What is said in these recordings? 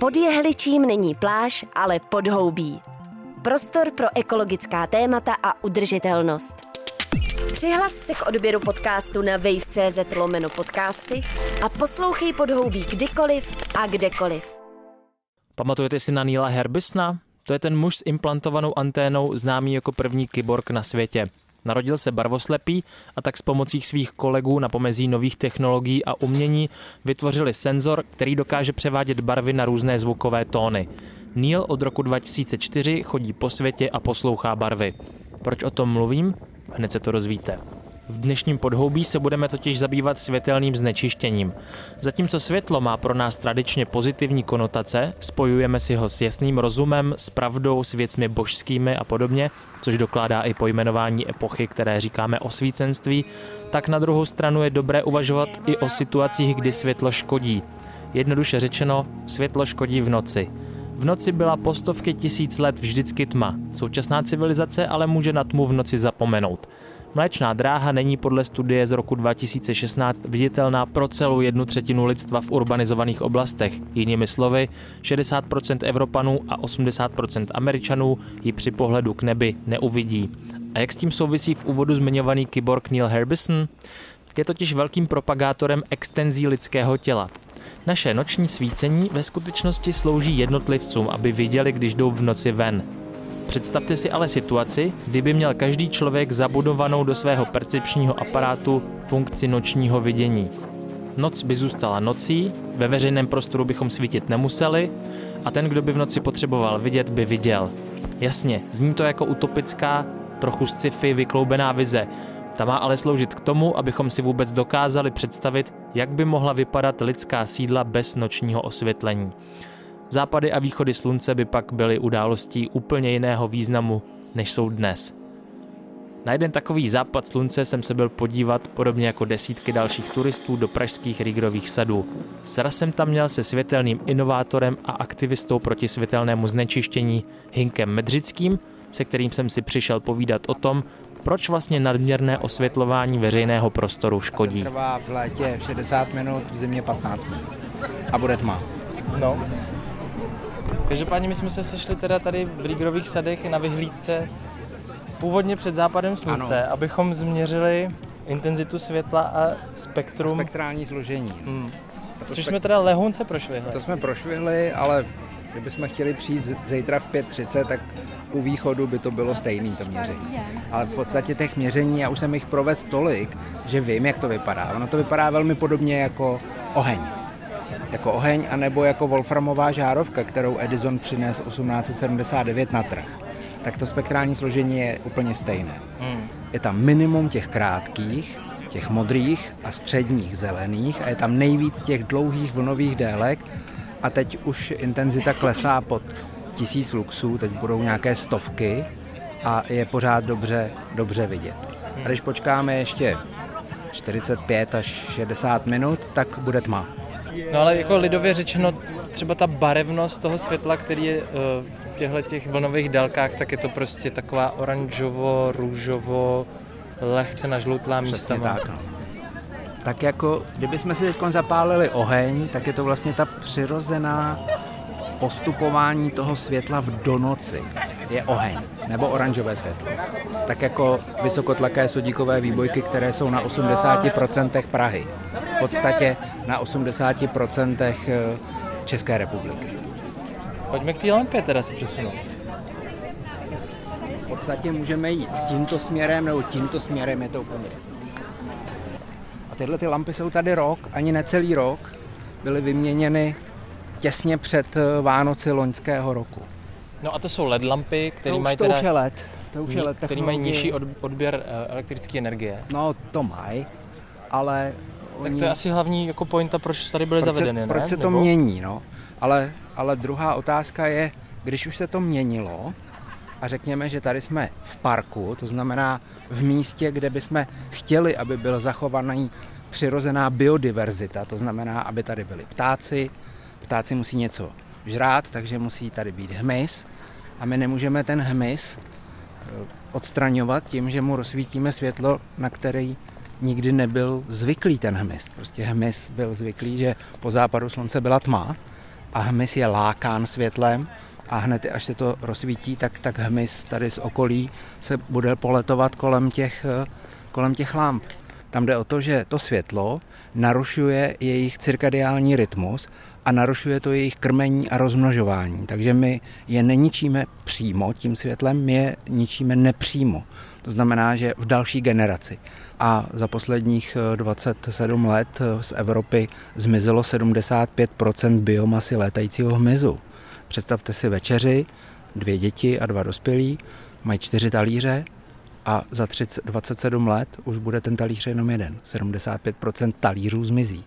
Pod jehličím není pláž, ale podhoubí. Prostor pro ekologická témata a udržitelnost. Přihlas se k odběru podcastu na wave.cz/podcasty a poslouchej Podhoubí kdykoliv a kdekoliv. Pamatujete si na Neila Harbissona? To je ten muž s implantovanou anténou, známý jako první kyborg na světě. Narodil se barvoslepý a tak s pomocí svých kolegů na pomezí nových technologií a umění vytvořili senzor, který dokáže převádět barvy na různé zvukové tóny. Neil od roku 2004 chodí po světě a poslouchá barvy. Proč o tom mluvím? Hned se to dozvíte. V dnešním Podhoubí se budeme totiž zabývat světelným znečištěním. Zatímco světlo má pro nás tradičně pozitivní konotace, spojujeme si ho s jasným rozumem, s pravdou, s věcmi božskými a podobně, což dokládá i pojmenování epochy, které říkáme osvícenství, tak na druhou stranu je dobré uvažovat i o situacích, kdy světlo škodí. Jednoduše řečeno, světlo škodí v noci. V noci byla po stovky tisíc let vždycky tma. Současná civilizace ale může na tmu v noci zapomenout. Mléčná dráha není podle studie z roku 2016 viditelná pro celou 1/3 lidstva v urbanizovaných oblastech. Jinými slovy, 60% Evropanů a 80% Američanů ji při pohledu k nebi neuvidí. A jak s tím souvisí v úvodu zmiňovaný kyborg Neil Harbisson? Je totiž velkým propagátorem extenzí lidského těla. Naše noční svícení ve skutečnosti slouží jednotlivcům, aby viděli, když jdou v noci ven. Představte si ale situaci, kdyby měl každý člověk zabudovanou do svého percepčního aparátu funkci nočního vidění. Noc by zůstala nocí, ve veřejném prostoru bychom svítit nemuseli a ten, kdo by v noci potřeboval vidět, by viděl. Jasně, zní to jako utopická, trochu sci-fi vykloubená vize. Ta má ale sloužit k tomu, abychom si vůbec dokázali představit, jak by mohla vypadat lidská sídla bez nočního osvětlení. Západy a východy slunce by pak byly událostí úplně jiného významu, než jsou dnes. Na jeden takový západ slunce jsem se byl podívat, podobně jako desítky dalších turistů, do pražských Riegrových sadů. Sraz jsem tam měl se světelným inovátorem a aktivistou proti světelnému znečištění Hynkem Medřickým, se kterým jsem si přišel povídat o tom, proč vlastně nadměrné osvětlování veřejného prostoru škodí. Trvá v létě 60 minut, v zimě 15 minut a bude tma. No. Každopádně my jsme se sešli teda tady v Riegrových sadech na vyhlídce původně před západem slunce, ano, abychom změřili intenzitu světla a spektrum. Spektrální složení. Což jsme teda lehonce prošvihli. To jsme prošvihli, ale kdybychom chtěli přijít zítra v 5:30, tak u východu by to bylo stejné to měření. Ale v podstatě těch měření, já už jsem jich provedl tolik, že vím, jak to vypadá. Ono to vypadá velmi podobně jako oheň. Jako oheň, anebo jako wolframová žárovka, kterou Edison přinesl 1879 na trh. Tak to spektrální složení je úplně stejné. Je tam minimum těch krátkých, těch modrých a středních zelených a je tam nejvíc těch dlouhých vlnových délek a teď už intenzita klesá pod 1000 luxů, teď budou nějaké stovky a je pořád dobře vidět. A když počkáme ještě 45 až 60 minut, tak bude tma. No ale jako lidově řečeno, třeba ta barevnost toho světla, který je v těchto vlnových délkách, tak je to prostě taková oranžovo, růžovo, lehce nažloutlá místa. Tak, no. Tak jako, kdybychom si teď zapálili oheň, tak je to vlastně ta přirozená postupování toho světla v donoci. Je oheň, nebo oranžové světlo. Tak jako vysokotlaké sodíkové výbojky, které jsou na 80% Prahy. V podstatě na 80% České republiky. Pojďme k té lampě teda si přesunout. V podstatě můžeme jít tímto směrem, nebo tímto směrem, je to úplně. A tyhle ty lampy jsou tady rok, ani necelý rok, byly vyměněny těsně před Vánoci loňského roku. No a to jsou LED lampy, které mají teda který mají nižší odběr elektrické energie. No to mají, ale tak to je asi hlavní jako pointa, proč tady byly zavedeny, ne? Proč se to mění, no. Ale druhá otázka je, když už se to měnilo a řekněme, že tady jsme v parku, to znamená v místě, kde bychom chtěli, aby byla zachovaná přirozená biodiverzita, to znamená, aby tady byli ptáci, ptáci musí něco žrát, takže musí tady být hmyz a my nemůžeme ten hmyz odstraňovat tím, že mu rozsvítíme světlo, na který nikdy nebyl zvyklý ten hmyz. Prostě hmyz byl zvyklý, že po západu slunce byla tma a hmyz je lákán světlem a hned, až se to rozsvítí, tak hmyz tady z okolí se bude poletovat kolem těch lámp. Tam jde o to, že to světlo narušuje jejich cirkadiální rytmus a narušuje to jejich krmení a rozmnožování. Takže my je neničíme přímo tím světlem, my je ničíme nepřímo. To znamená, že v další generaci. A za posledních 27 let z Evropy zmizelo 75% biomasy létajícího hmyzu. Představte si večeři, 2 děti a 2 dospělí, mají 4 talíře a za 27 let už bude ten talíř jenom jeden. 75% talířů zmizí.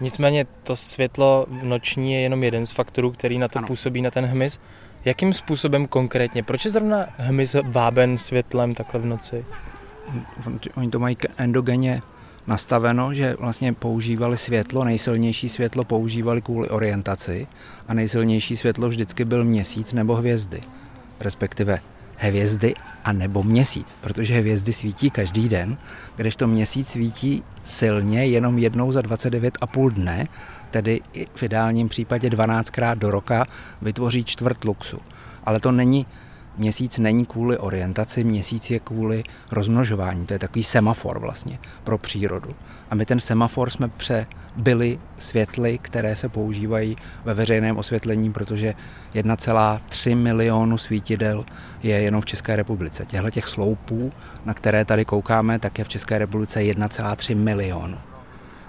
Nicméně to světlo noční je jenom jeden z faktorů, který na to působí, na ten hmyz. Jakým způsobem konkrétně? Proč je zrovna hmyz váben světlem takhle v noci? Oni to mají endogenně nastaveno, že vlastně používali světlo, nejsilnější světlo používali kvůli orientaci a nejsilnější světlo vždycky byl měsíc nebo hvězdy, respektive hvězdy a nebo měsíc, protože hvězdy svítí každý den, kdežto měsíc svítí silně jenom jednou za 29,5 dne, tedy v ideálním případě 12krát do roka vytvoří čtvrt luxu. Ale to není, měsíc není kvůli orientaci, měsíc je kvůli rozmnožování, to je takový semafor vlastně pro přírodu. A my ten semafor jsme přebyli světly, které se používají ve veřejném osvětlení, protože 1,3 milionu svítidel je jenom v České republice. Těchto těch sloupů, na které tady koukáme, tak je v České republice 1,3 milionu.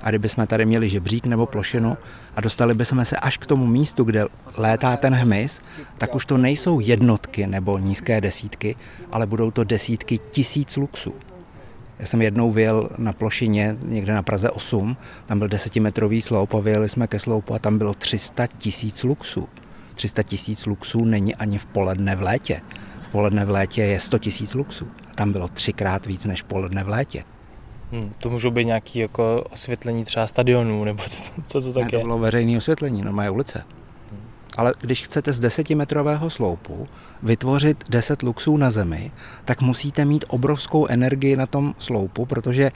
A kdybychom tady měli žebřík nebo plošinu a dostali bychom se až k tomu místu, kde létá ten hmyz, tak už to nejsou jednotky nebo nízké desítky, ale budou to desítky tisíc luxů. Já jsem jednou vyjel na plošině, někde na Praze 8, tam byl 10metrový sloup a vyjeli jsme ke sloupu a tam bylo 300 tisíc luxů. 300 tisíc luxů není ani v poledne v létě. V poledne v létě je 100 tisíc luxů. Tam bylo 3krát víc než v poledne v létě. To můžou být nějaké jako osvětlení třeba stadionů, nebo co to tak je? To bylo veřejné osvětlení, normálně ulice. Ale když chcete z 10metrového sloupu vytvořit 10 luxů na zemi, tak musíte mít obrovskou energii na tom sloupu, protože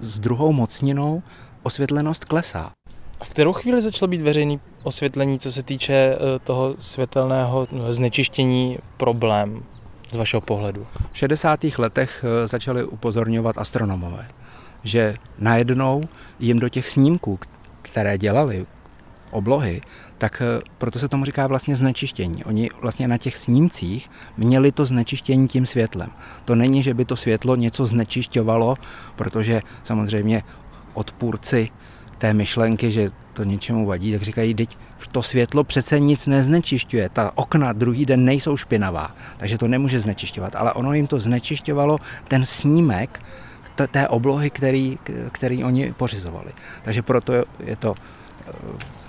s druhou mocninou osvětlenost klesá. V kterou chvíli začalo být veřejné osvětlení, co se týče toho světelného znečištění, problém z vašeho pohledu? V 60. letech začali upozorňovat astronomové, že najednou jim do těch snímků, které dělali oblohy, tak proto se tomu říká vlastně znečištění. Oni vlastně na těch snímcích měli to znečištění tím světlem. To není, že by to světlo něco znečišťovalo, protože samozřejmě odpůrci té myšlenky, že to něčemu vadí, tak říkají, teď to světlo přece nic neznečišťuje, ta okna druhý den nejsou špinavá, takže to nemůže znečišťovat, ale ono jim to znečišťovalo ten snímek té oblohy, který oni pořizovali. Takže proto je to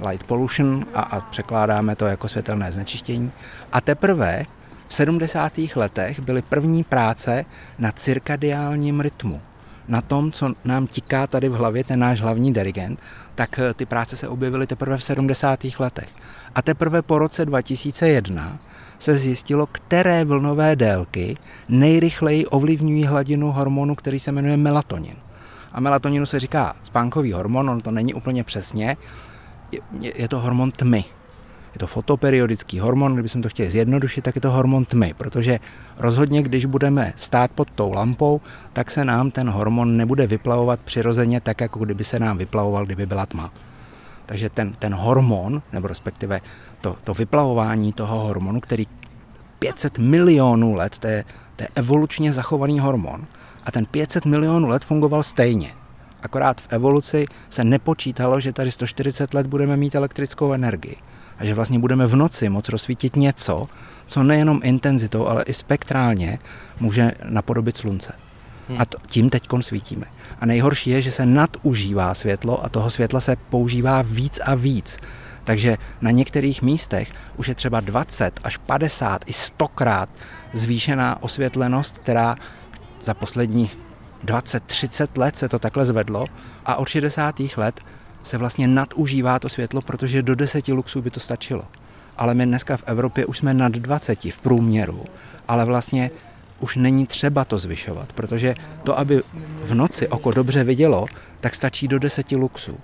light pollution a překládáme to jako světelné znečištění. A teprve v 70. letech byly první práce na cirkadiálním rytmu. Na tom, co nám tiká tady v hlavě, ten náš hlavní dirigent, tak ty práce se objevily teprve v 70. letech. A teprve po roce 2001 se zjistilo, které vlnové délky nejrychleji ovlivňují hladinu hormonu, který se jmenuje melatonin. A melatoninu se říká spánkový hormon, on to není úplně přesně, je to hormon tmy. Je to fotoperiodický hormon, kdybychom to chtěli zjednodušit, tak je to hormon tmy, protože rozhodně, když budeme stát pod tou lampou, tak se nám ten hormon nebude vyplavovat přirozeně tak, jako kdyby se nám vyplavoval, kdyby byla tma. Takže ten hormon, nebo respektive to vyplavování toho hormonu, který 500 milionů let, to je evolučně zachovaný hormon, a ten 500 milionů let fungoval stejně. Akorát v evoluci se nepočítalo, že tady 140 let budeme mít elektrickou energii. A že vlastně budeme v noci moc rozsvítit něco, co nejenom intenzitou, ale i spektrálně může napodobit slunce. A tím teďkon svítíme. A nejhorší je, že se nadužívá světlo a toho světla se používá víc a víc. Takže na některých místech už je třeba 20 až 50 i 100krát zvýšená osvětlenost, která za posledních 20-30 let se to takhle zvedlo a od 60. let se vlastně nadužívá to světlo, protože do 10 luxů by to stačilo. Ale my dneska v Evropě už jsme nad 20 v průměru, ale vlastně už není třeba to zvyšovat, protože to, aby v noci oko dobře vidělo, tak stačí do 10 luxů.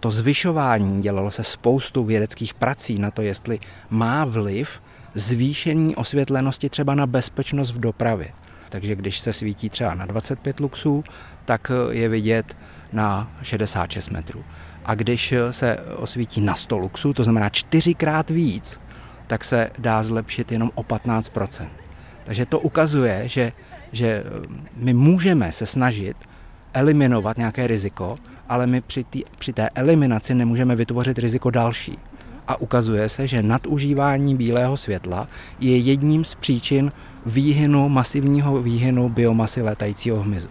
to zvyšování, dělalo se spoustu vědeckých prací na to, jestli má vliv zvýšení osvětlenosti třeba na bezpečnost v dopravě. Takže když se svítí třeba na 25 luxů, tak je vidět na 66 metrů. A když se osvítí na 100 luxů, to znamená 4x víc, tak se dá zlepšit jenom o 15%. Takže to ukazuje, že my můžeme se snažit eliminovat nějaké riziko, ale my při té eliminaci nemůžeme vytvořit riziko další. A ukazuje se, že nadužívání bílého světla je jedním z příčin masivního výhynu biomasy létajícího hmyzu.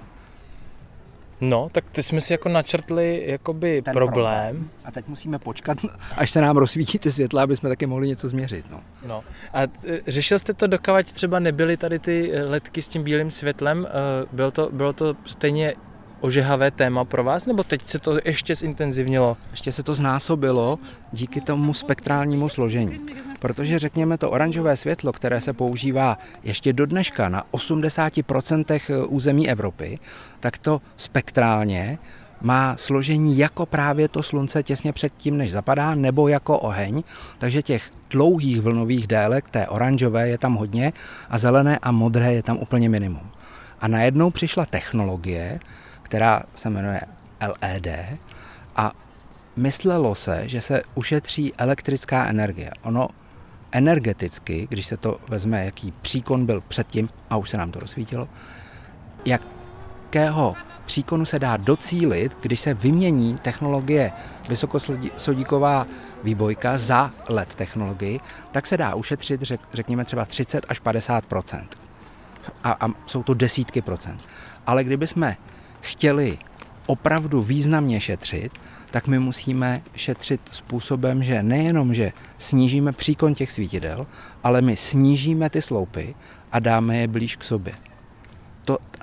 No, tak to jsme si jako načrtli jakoby problém. A teď musíme počkat, až se nám rozsvítí ty světla, aby jsme taky mohli něco změřit. No. A řešil jste to, dokavať třeba nebyly tady ty letky s tím bílým světlem? Bylo to stejně ožehavé téma pro vás, nebo teď se to ještě zintenzivnilo? Ještě se to znásobilo díky tomu spektrálnímu složení. Protože řekněme to oranžové světlo, které se používá ještě do dneška na 80% území Evropy, tak to spektrálně má složení jako právě to slunce těsně před tím, než zapadá, nebo jako oheň, takže těch dlouhých vlnových délek, té oranžové je tam hodně a zelené a modré je tam úplně minimum. A najednou přišla technologie, která se jmenuje LED a myslelo se, že se ušetří elektrická energie. Ono energeticky, když se to vezme, jaký příkon byl předtím, a už se nám to rozsvítilo, jakého příkonu se dá docílit, když se vymění technologie vysokosodíková výbojka za LED technologii, tak se dá ušetřit, řekněme třeba 30 až 50%. A jsou to desítky procent. Ale kdyby jsme chtěli opravdu významně šetřit, tak my musíme šetřit způsobem, že nejenom, že snížíme příkon těch svítidel, ale my snížíme ty sloupy a dáme je blíž k sobě.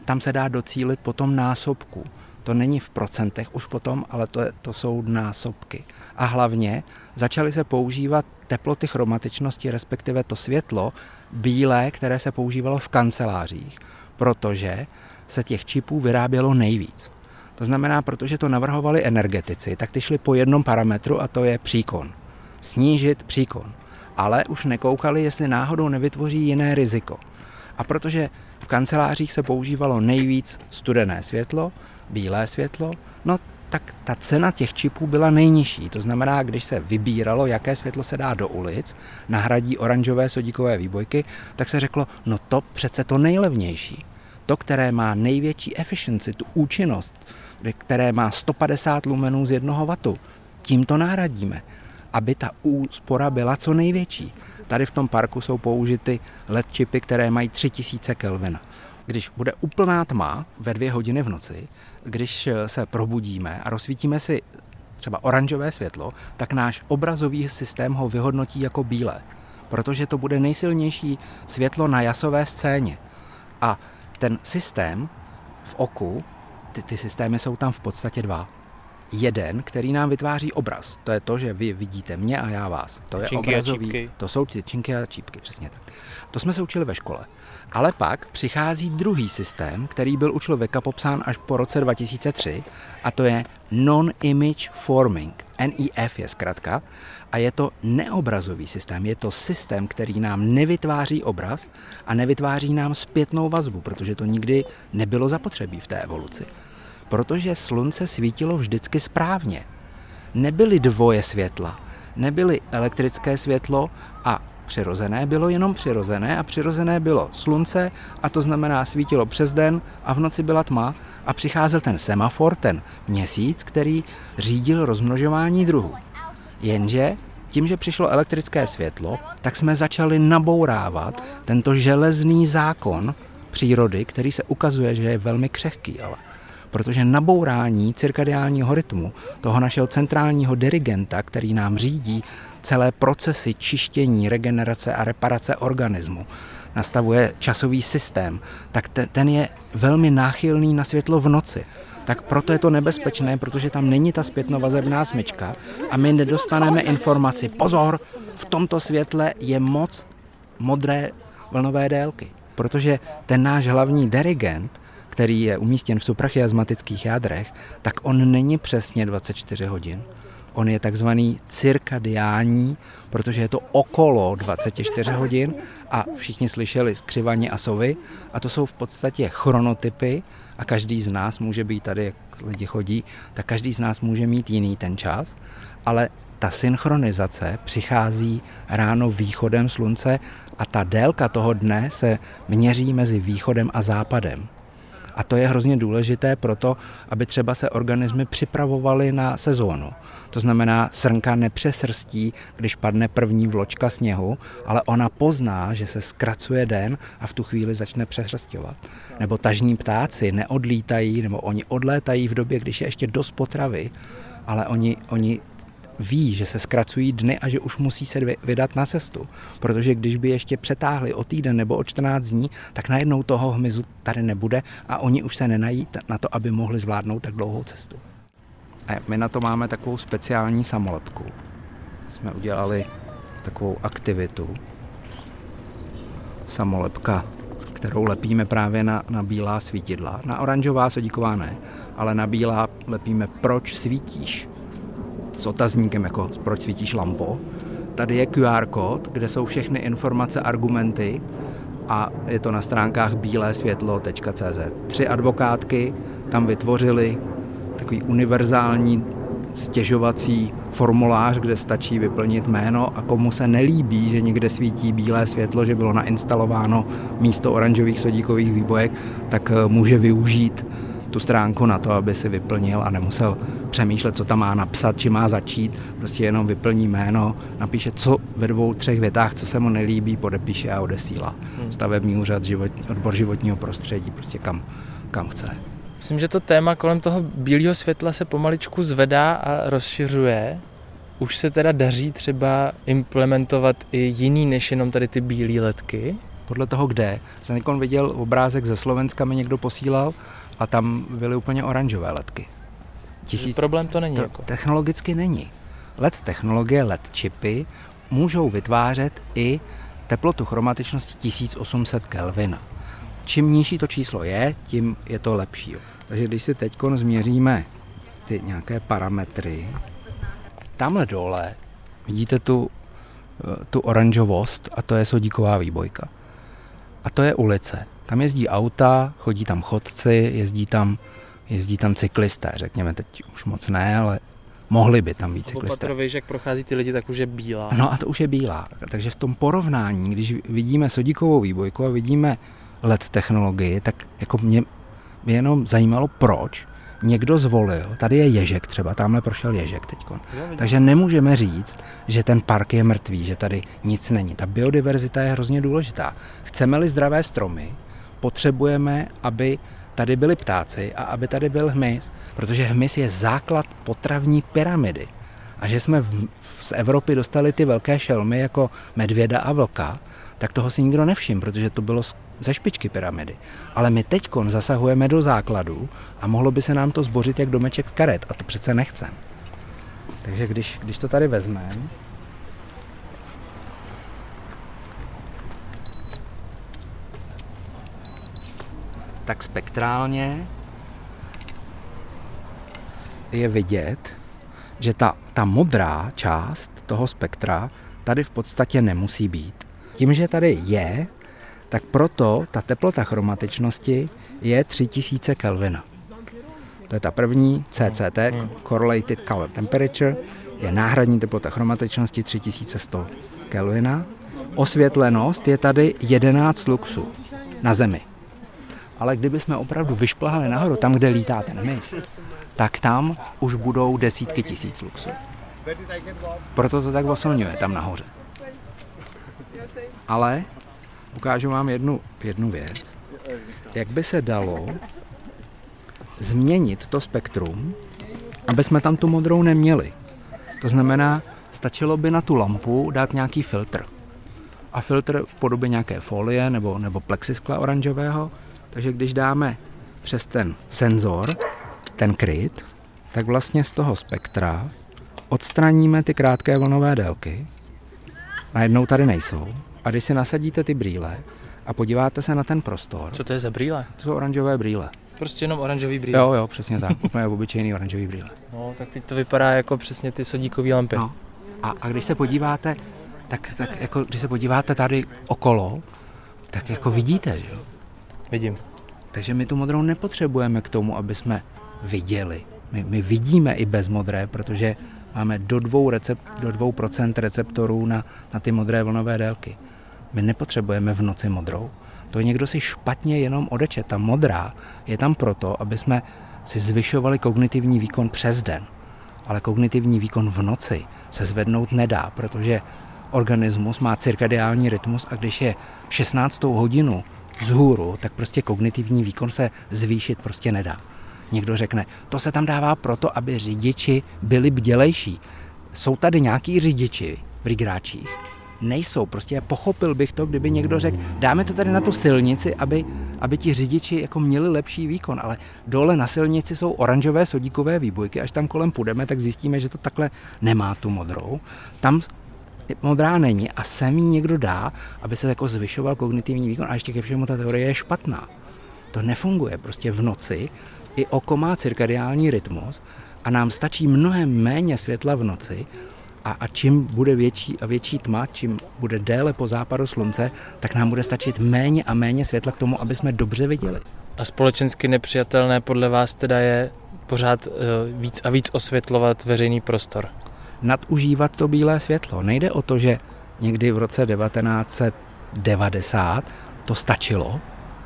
Tam se dá docílit potom násobku. To není v procentech už potom, ale to jsou násobky. A hlavně začaly se používat teploty chromatičnosti, respektive to světlo bílé, které se používalo v kancelářích, protože se těch čipů vyrábělo nejvíc. To znamená, protože to navrhovali energetici, tak ty šli po jednom parametru a to je příkon. Snížit příkon. Ale už nekoukali, jestli náhodou nevytvoří jiné riziko. A protože v kancelářích se používalo nejvíc studené světlo, bílé světlo, no tak ta cena těch čipů byla nejnižší. To znamená, když se vybíralo, jaké světlo se dá do ulic, nahradí oranžové sodíkové výbojky, tak se řeklo, no to přece to nejlevnější. To, které má největší efficiency, tu účinnost, které má 150 lumenů z 1 W, tím to nahradíme, aby ta úspora byla co největší. Tady v tom parku jsou použity LED čipy, které mají 3000 Kelvina. Když bude úplná tma ve 2 hodiny v noci, když se probudíme a rozsvítíme si třeba oranžové světlo, tak náš obrazový systém ho vyhodnotí jako bílé, protože to bude nejsilnější světlo na jasové scéně. A ten systém v oku, ty systémy jsou tam v podstatě 2. Jeden, který nám vytváří obraz. To je to, že vy vidíte mě a já vás. To je obrazový. To jsou tyčinky a čípky, přesně tak. To jsme se učili ve škole. Ale pak přichází druhý systém, který byl u člověka popsán až po roce 2003, a to je non-image forming. NIF je zkratka. A je to neobrazový systém, je to systém, který nám nevytváří obraz a nevytváří nám zpětnou vazbu, protože to nikdy nebylo zapotřebí v té evoluci. Protože slunce svítilo vždycky správně. Nebyly dvoje světla, nebyly elektrické světlo a přirozené, bylo jenom přirozené a přirozené bylo slunce a to znamená svítilo přes den a v noci byla tma a přicházel ten semafor, ten měsíc, který řídil rozmnožování druhů. Jenže tím, že přišlo elektrické světlo, tak jsme začali nabourávat tento železný zákon přírody, který se ukazuje, že je velmi křehký, ale protože nabourání cirkadiálního rytmu, toho našeho centrálního dirigenta, který nám řídí celé procesy čištění, regenerace a reparace organismu, nastavuje časový systém, tak ten je velmi náchylný na světlo v noci. Tak proto je to nebezpečné, protože tam není ta zpětnovazebná smyčka a my nedostaneme informaci. Pozor, v tomto světle je moc modré vlnové délky, protože ten náš hlavní dirigent, který je umístěn v suprachiasmatických jádrech, tak on není přesně 24 hodin. On je takzvaný cirkadiální, protože je to okolo 24 hodin a všichni slyšeli skřivaně a sovy a to jsou v podstatě chronotypy a každý z nás může být tady, jak lidi chodí, tak každý z nás může mít jiný ten čas, ale ta synchronizace přichází ráno východem slunce a ta délka toho dne se měří mezi východem a západem. A to je hrozně důležité proto, aby třeba se organismy připravovaly na sezónu. To znamená, srnka nepřesrstí, když padne první vločka sněhu, ale ona pozná, že se zkracuje den a v tu chvíli začne přesrstovat. Nebo tažní ptáci neodlítají, nebo oni odlétají v době, když je ještě dost potravy, ale oni ví, že se zkracují dny a že už musí se vydat na cestu, protože když by ještě přetáhli o týden nebo o 14 dní, tak najednou toho hmyzu tady nebude a oni už se nenají na to, aby mohli zvládnout tak dlouhou cestu. A my na to máme takovou speciální samolepku. Jsme udělali takovou aktivitu. Samolepka, kterou lepíme právě na bílá svítidla. Na oranžová sodíková ne, ale na bílá lepíme proč svítíš. S otazníkem, jako proč svítíš lampo. Tady je QR kód, kde jsou všechny informace, argumenty a je to na stránkách bilesvetlo.cz. 3 advokátky tam vytvořili takový univerzální stěžovací formulář, kde stačí vyplnit jméno a komu se nelíbí, že někde svítí bílé světlo, že bylo nainstalováno místo oranžových sodíkových výbojek, tak může využít tu stránku na to, aby si vyplnil a nemusel přemýšlet, co tam má napsat, či má začít, prostě jenom vyplní jméno, napíše co ve 2-3 větách, co se mu nelíbí, podepíše a odesílá. Stavební úřad, odbor životního prostředí, prostě kam chce. Myslím, že to téma kolem toho bílého světla se pomaličku zvedá a rozšiřuje. Už se teda daří třeba implementovat i jiný než jenom tady ty bílé letky? Podle toho kde. Jsem někon viděl obrázek ze Slovenska, mi někdo posílal a tam byly úplně oranžové letky. Problém to není. Technologicky není. LED technologie, LED čipy můžou vytvářet i teplotu chromatičnosti 1800 Kelvina. Čím nižší to číslo je, tím je to lepší. Takže když si teď změříme ty nějaké parametry, tamhle dole vidíte tu oranžovost a to je sodíková výbojka. A to je ulice. Tam jezdí auta, chodí tam chodci, jezdí tam cyklisté, řekněme, teď už moc ne, ale mohli by tam být cyklisté. Opatrově, že jak prochází ty lidi, tak už je bílá. No a to už je bílá. Takže v tom porovnání, když vidíme sodíkovou výbojku a vidíme LED technologii, tak jako mě by jenom zajímalo, proč někdo zvolil, tady je ježek třeba, tamhle prošel ježek teďkon. Takže nemůžeme říct, že ten park je mrtvý, že tady nic není. Ta biodiverzita je hrozně důležitá. Chceme-li zdravé stromy, potřebujeme, aby tady byli ptáci a aby tady byl hmyz, protože hmyz je základ potravní pyramidy. A že jsme z Evropy dostali ty velké šelmy jako medvěda a vlka, tak toho si nikdo nevšiml, protože to bylo ze špičky pyramidy. Ale my teďkon zasahujeme do základů a mohlo by se nám to zbořit jak domeček z karet a to přece nechcem. Takže když to tady vezmeme, tak spektrálně je vidět, že ta modrá část toho spektra tady v podstatě nemusí být. Tím, že tady je, tak proto ta teplota chromatičnosti je 3000 Kelvina. To je ta první CCT, Correlated Color Temperature, je náhradní teplota chromatičnosti 3100 Kelvina. Osvětlenost je tady 11 luxů na Zemi. Ale kdybychom opravdu vyšplhali nahoru, tam, kde lítá ten hmyz, tak tam už budou desítky tisíc luxů. Proto to tak oslňuje tam nahoře. Ale ukážu vám jednu věc. Jak by se dalo změnit to spektrum, aby jsme tam tu modrou neměli. To znamená, stačilo by na tu lampu dát nějaký filtr. A filtr v podobě nějaké folie nebo plexiskla oranžového. Takže když dáme přes ten senzor, ten kryt, tak vlastně z toho spektra odstraníme ty krátké vlnové délky. Najednou tady nejsou. A když si nasadíte ty brýle a podíváte se na ten prostor... Co to je za brýle? To jsou oranžové brýle. Prostě jenom oranžový brýle. Jo, přesně tak. Úplně obyčejný oranžový brýle. No, tak teď to vypadá jako přesně ty sodíkové lampy. No. A když se podíváte, tak jako když se podíváte tady okolo, tak jako vidíte, že jo? Vidím. Takže my tu modrou nepotřebujeme k tomu, aby jsme viděli. My vidíme i bez modré, protože máme do 2% receptorů na ty modré vlnové délky. My nepotřebujeme v noci modrou. To někdo si špatně jenom odeče. Ta modrá je tam proto, aby jsme si zvyšovali kognitivní výkon přes den. Ale kognitivní výkon v noci se zvednout nedá, protože organismus má cirkadiální rytmus a když je 16. hodinu vzhůru, tak prostě kognitivní výkon se zvýšit prostě nedá. Někdo řekne, to se tam dává proto, aby řidiči byli bdělejší. Jsou tady nějaký řidiči v Rigráčích? Nejsou, prostě pochopil bych to, kdyby někdo řekl, dáme to tady na tu silnici, aby ti řidiči jako měli lepší výkon, ale dole na silnici jsou oranžové sodíkové výbojky, až tam kolem půjdeme, tak zjistíme, že to takhle nemá tu modrou. Tam modrá není a sem ji někdo dá, aby se jako zvyšoval kognitivní výkon a ještě ke všemu ta teorie je špatná. To nefunguje, prostě v noci i oko má cirkadiální rytmus a nám stačí mnohem méně světla v noci a čím bude větší a větší tma, čím bude déle po západu slunce, tak nám bude stačit méně a méně světla k tomu, aby jsme dobře viděli. A společensky nepřijatelné podle vás teda je pořád víc a víc osvětlovat veřejný prostor? Nadužívat to bílé světlo. Nejde o to, že někdy v roce 1990 to stačilo.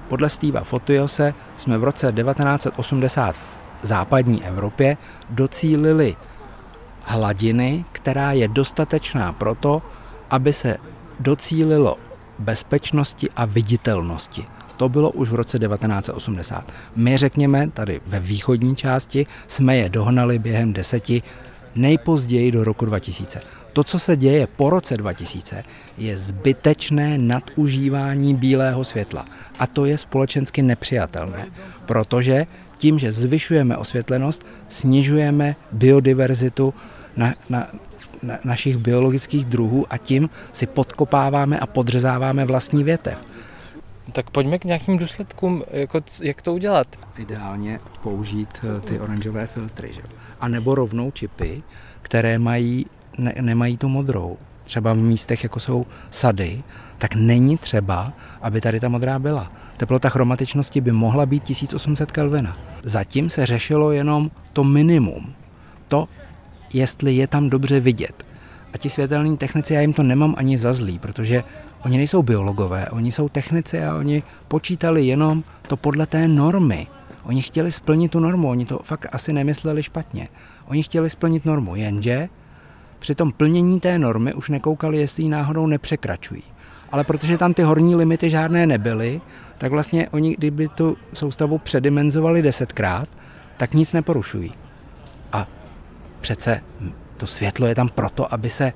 Podle Steva Fotio jsme v roce 1980 v západní Evropě docílili hladiny, která je dostatečná proto, aby se docílilo bezpečnosti a viditelnosti. To bylo už v roce 1980. My řekněme, tady ve východní části jsme je dohnali během 10, nejpozději do roku 2000. To, co se děje po roce 2000, je zbytečné nadužívání bílého světla. A to je společensky nepřijatelné, protože tím, že zvyšujeme osvětlenost, snižujeme biodiverzitu na našich biologických druhů a tím si podkopáváme a podřezáváme vlastní větev. Tak pojďme k nějakým důsledkům, jako, jak to udělat. Ideálně použít ty oranžové filtry, že? A nebo rovnou čipy, které nemají tu modrou. Třeba v místech, jako jsou sady, tak není třeba, aby tady ta modrá byla. Teplota chromatičnosti by mohla být 1800 kelvina. Zatím se řešilo jenom to minimum. To, jestli je tam dobře vidět. A ti světelní technici, já jim to nemám ani za zlý, protože oni nejsou biologové, oni jsou technici a oni počítali jenom to podle té normy. Oni chtěli splnit tu normu, oni to fakt asi nemysleli špatně. Oni chtěli splnit normu, jenže při tom plnění té normy už nekoukali, jestli ji náhodou nepřekračují. Ale protože tam ty horní limity žádné nebyly, tak vlastně oni, kdyby tu soustavu předimenzovali 10x, tak nic neporušují. A přece to světlo je tam proto, aby se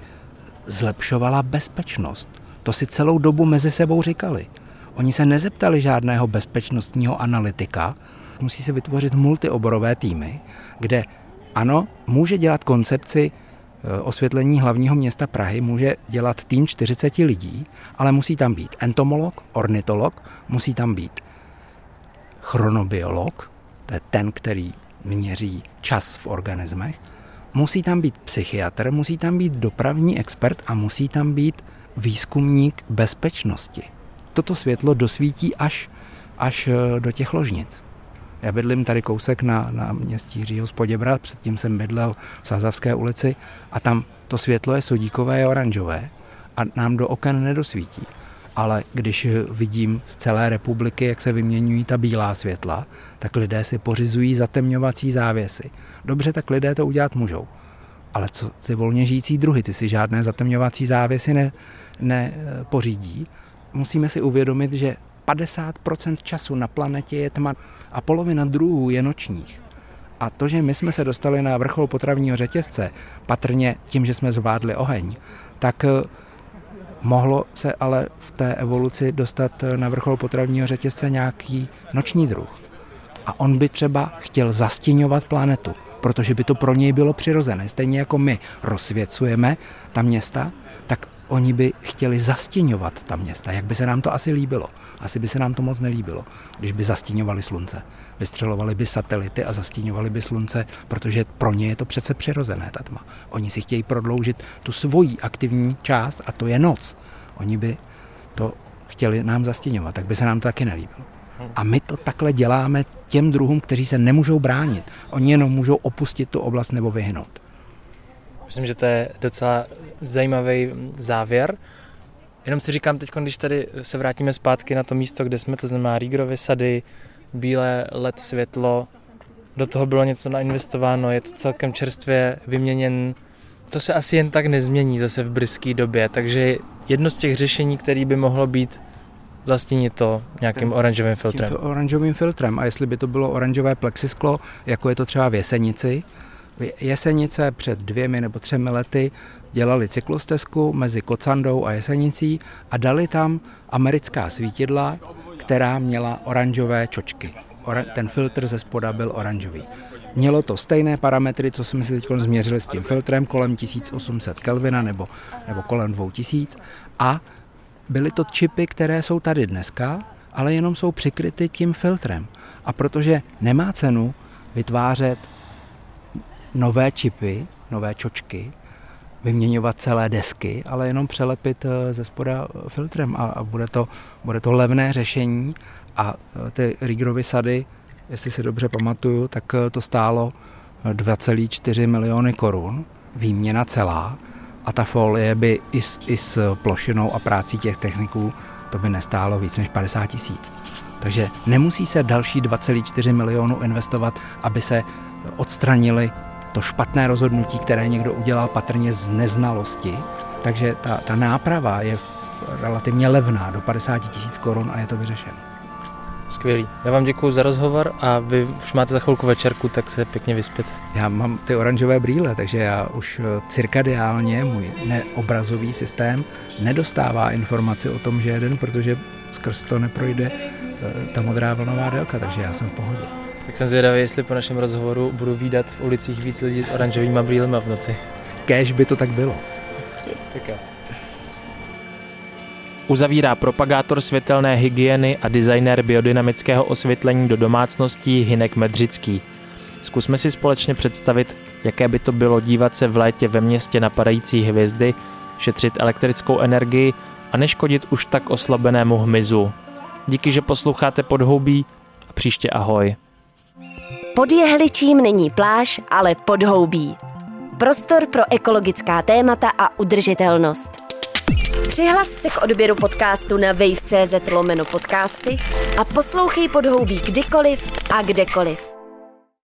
zlepšovala bezpečnost. To si celou dobu mezi sebou říkali. Oni se nezeptali žádného bezpečnostního analytika. Musí se vytvořit multioborové týmy, kde ano, může dělat koncepci osvětlení hlavního města Prahy, může dělat tým 40 lidí, ale musí tam být entomolog, ornitolog, musí tam být chronobiolog, to je ten, který měří čas v organismech, musí tam být psychiatr, musí tam být dopravní expert a musí tam být výzkumník bezpečnosti. Toto světlo dosvítí až do těch ložnic. Já bydlím tady kousek na městí Jiřího z Poděbra, předtím jsem bydlel v Sázavské ulici a tam to světlo je sodíkové a oranžové a nám do oken nedosvítí. Ale když vidím z celé republiky, jak se vyměňují ta bílá světla, tak lidé si pořizují zatemňovací závěsy. Dobře, tak lidé to udělat můžou. Ale co ty volně žijící druhy, ty si žádné zatemňovací závěsy nepořídí. Musíme si uvědomit, že 50% času na planetě je tma a polovina druhů je nočních. A to, že my jsme se dostali na vrchol potravního řetězce, patrně tím, že jsme zvládli oheň, tak mohlo se ale v té evoluci dostat na vrchol potravního řetězce nějaký noční druh. A on by třeba chtěl zastíňovat planetu, protože by to pro něj bylo přirozené. Stejně jako my rozsvěcujeme ta města, tak oni by chtěli zastíňovat ta města. Jak by se nám to asi líbilo? Asi by se nám to moc nelíbilo, když by zastíňovali slunce. Vystřelovali by satelity a zastíňovali by slunce, protože pro ně je to přece přirozené, ta tma. Oni si chtějí prodloužit tu svoji aktivní část a to je noc. Oni by to chtěli nám zastíňovat, tak by se nám to taky nelíbilo. A my to takhle děláme těm druhům, kteří se nemůžou bránit. Oni jenom můžou opustit tu oblast nebo vyhnout. Myslím, že to je docela zajímavý závěr. Jenom si říkám teď, když tady se vrátíme zpátky na to místo, kde jsme, to znamená Riegrovy sady, bílé LED světlo, do toho bylo něco nainvestováno, je to celkem čerstvě vyměněn. To se asi jen tak nezmění zase v brzké době, takže jedno z těch řešení, které by mohlo být, zastínit to nějakým oranžovým filtrem. Oranžovým filtrem, a jestli by to bylo oranžové plexisklo, jako je to třeba v Jesenici. Jesenice před 2 nebo 3 lety dělali cyklostezku mezi Kocandou a Jesenicí a dali tam americká svítidla, která měla oranžové čočky. Ten filtr ze spoda byl oranžový. Mělo to stejné parametry, co jsme si teď změřili s tím filtrem, kolem 1800 Kelvina nebo kolem 2000 a byly to čipy, které jsou tady dneska, ale jenom jsou přikryty tím filtrem. A protože nemá cenu vytvářet nové čipy, nové čočky, vyměňovat celé desky, ale jenom přelepit ze spoda filtrem a bude to levné řešení. A ty Riegrovy sady, jestli si dobře pamatuju, tak to stálo 2,4 miliony korun, výměna celá. A ta folie by i s plošinou a prácí těch techniků to by nestálo víc než 50 000. Takže nemusí se další 2,4 milionu investovat, aby se odstranili to špatné rozhodnutí, které někdo udělal patrně z neznalosti. Takže ta náprava je relativně levná, do 50 000 korun a je to vyřešeno. Skvělý. Já vám děkuju za rozhovor a vy už máte za chvilku večerku, tak se pěkně vyspěte. Já mám ty oranžové brýle, takže já už cirkadiálně, můj neobrazový systém nedostává informaci o tom, že je den, protože skrz to neprojde ta modrá vlnová délka, takže já jsem v pohodě. Tak jsem zvědavý, jestli po našem rozhovoru budu vídat v ulicích víc lidí s oranžovými brýlema v noci. Kéž by to tak bylo. Tak jo. Uzavírá propagátor světelné hygieny a designér biodynamického osvětlení do domácností Hynek Medřický. Zkusme si společně představit, jaké by to bylo dívat se v létě ve městě na padající hvězdy, šetřit elektrickou energii a neškodit už tak oslabenému hmyzu. Díky, že posloucháte Podhoubí a příště ahoj. Pod jehličím není pláž, ale Podhoubí. Prostor pro ekologická témata a udržitelnost. Přihlas se k odběru podcastu na wave.cz/podcasty a poslouchej Podhoubí kdykoliv a kdekoliv.